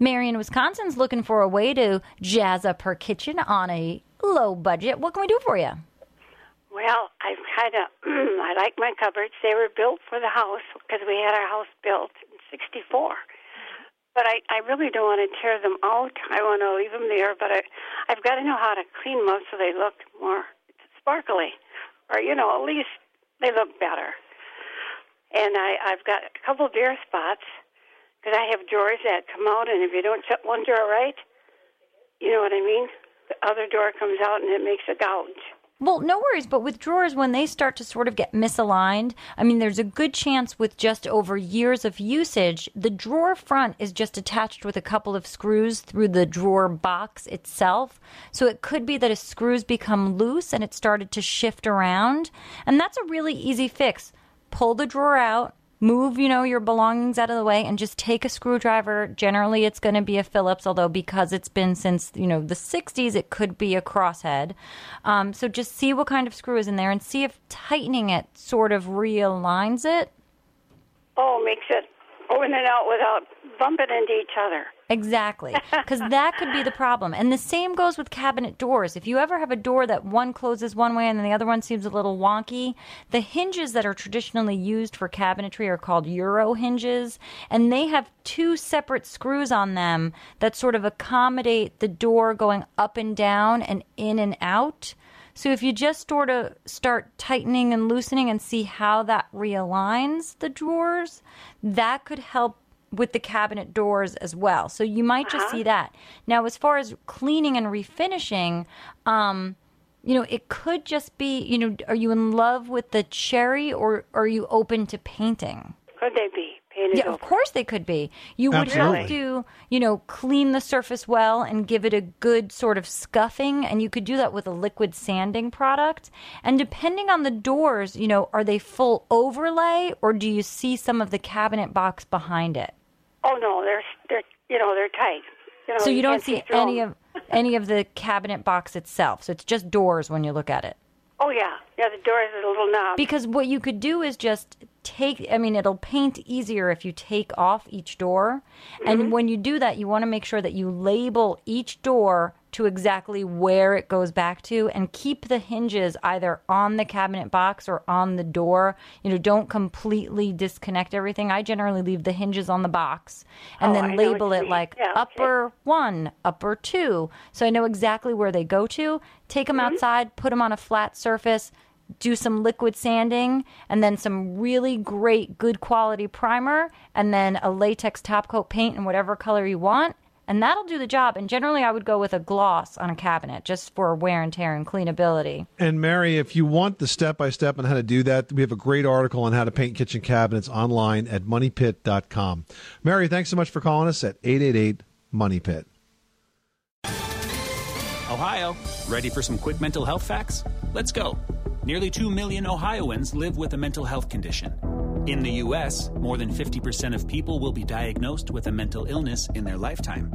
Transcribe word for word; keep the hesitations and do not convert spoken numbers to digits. Marion, Wisconsin's looking for a way to jazz up her kitchen on a low budget. What can we do for you? Well, I've kind of, I like my cupboards. They were built for the house because we had our house built in sixty-four. But I, I really don't want to tear them out. I want to leave them there, but I, I've got to know how to clean them so they look more sparkly, or, you know, at least they look better. And I, I've got a couple of bare spots because I have drawers that come out, and if you don't shut one drawer right, you know what I mean? The other drawer comes out, and it makes a gouge. Well, no worries, but with drawers, when they start to sort of get misaligned, I mean, there's a good chance with just over years of usage, the drawer front is just attached with a couple of screws through the drawer box itself. So it could be that a screw's become loose and it started to shift around. And that's a really easy fix. Pull the drawer out, move, you know, your belongings out of the way, and just take a screwdriver. Generally, it's going to be a Phillips, although because it's been since, you know, the sixties, it could be a crosshead. Um, so just see what kind of screw is in there and see if tightening it sort of realigns it. Oh, makes it open it out without bumping into each other. Exactly, because that could be the problem. And the same goes with cabinet doors. If you ever have a door that one closes one way and then the other one seems a little wonky, the hinges that are traditionally used for cabinetry are called Euro hinges, and they have two separate screws on them that sort of accommodate the door going up and down and in and out. So if you just sort of start tightening and loosening and see how that realigns the drawers, that could help with the cabinet doors as well. So you might just uh-huh. see that. Now, as far as cleaning and refinishing, um, you know, it could just be, you know, are you in love with the cherry, or, or are you open to painting? Could they be? Yeah, of course they could be. You would Absolutely. have to, you know, clean the surface well and give it a good sort of scuffing, and you could do that with a liquid sanding product. And depending on the doors, you know, are they full overlay, or do you see some of the cabinet box behind it? Oh no, they're they're you know they're tight. You know, so you, you don't see any of any of the cabinet box itself. So it's just doors when you look at it. Oh, yeah. Yeah, the door is a little knob. Because what you could do is just take, I mean, it'll paint easier if you take off each door. Mm-hmm. And when you do that, you want to make sure that you label each door to exactly where it goes back to, and keep the hinges either on the cabinet box or on the door. You know, don't completely disconnect everything. I generally leave the hinges on the box and oh, then I label it like yeah, upper okay. one, upper two. So I know exactly where they go to. Take them mm-hmm. outside, put them on a flat surface, do some liquid sanding, and then some really great, good quality primer, and then a latex top coat paint in whatever color you want. And that'll do the job. And generally, I would go with a gloss on a cabinet just for wear and tear and cleanability. And Mary, if you want the step-by-step on how to do that, we have a great article on how to paint kitchen cabinets online at money pit dot com. Mary, thanks so much for calling us at eight eight eight, MONEYPIT. Ohio, ready for some quick mental health facts? Let's go. Nearly two million Ohioans live with a mental health condition. In the U S, more than fifty percent of people will be diagnosed with a mental illness in their lifetime.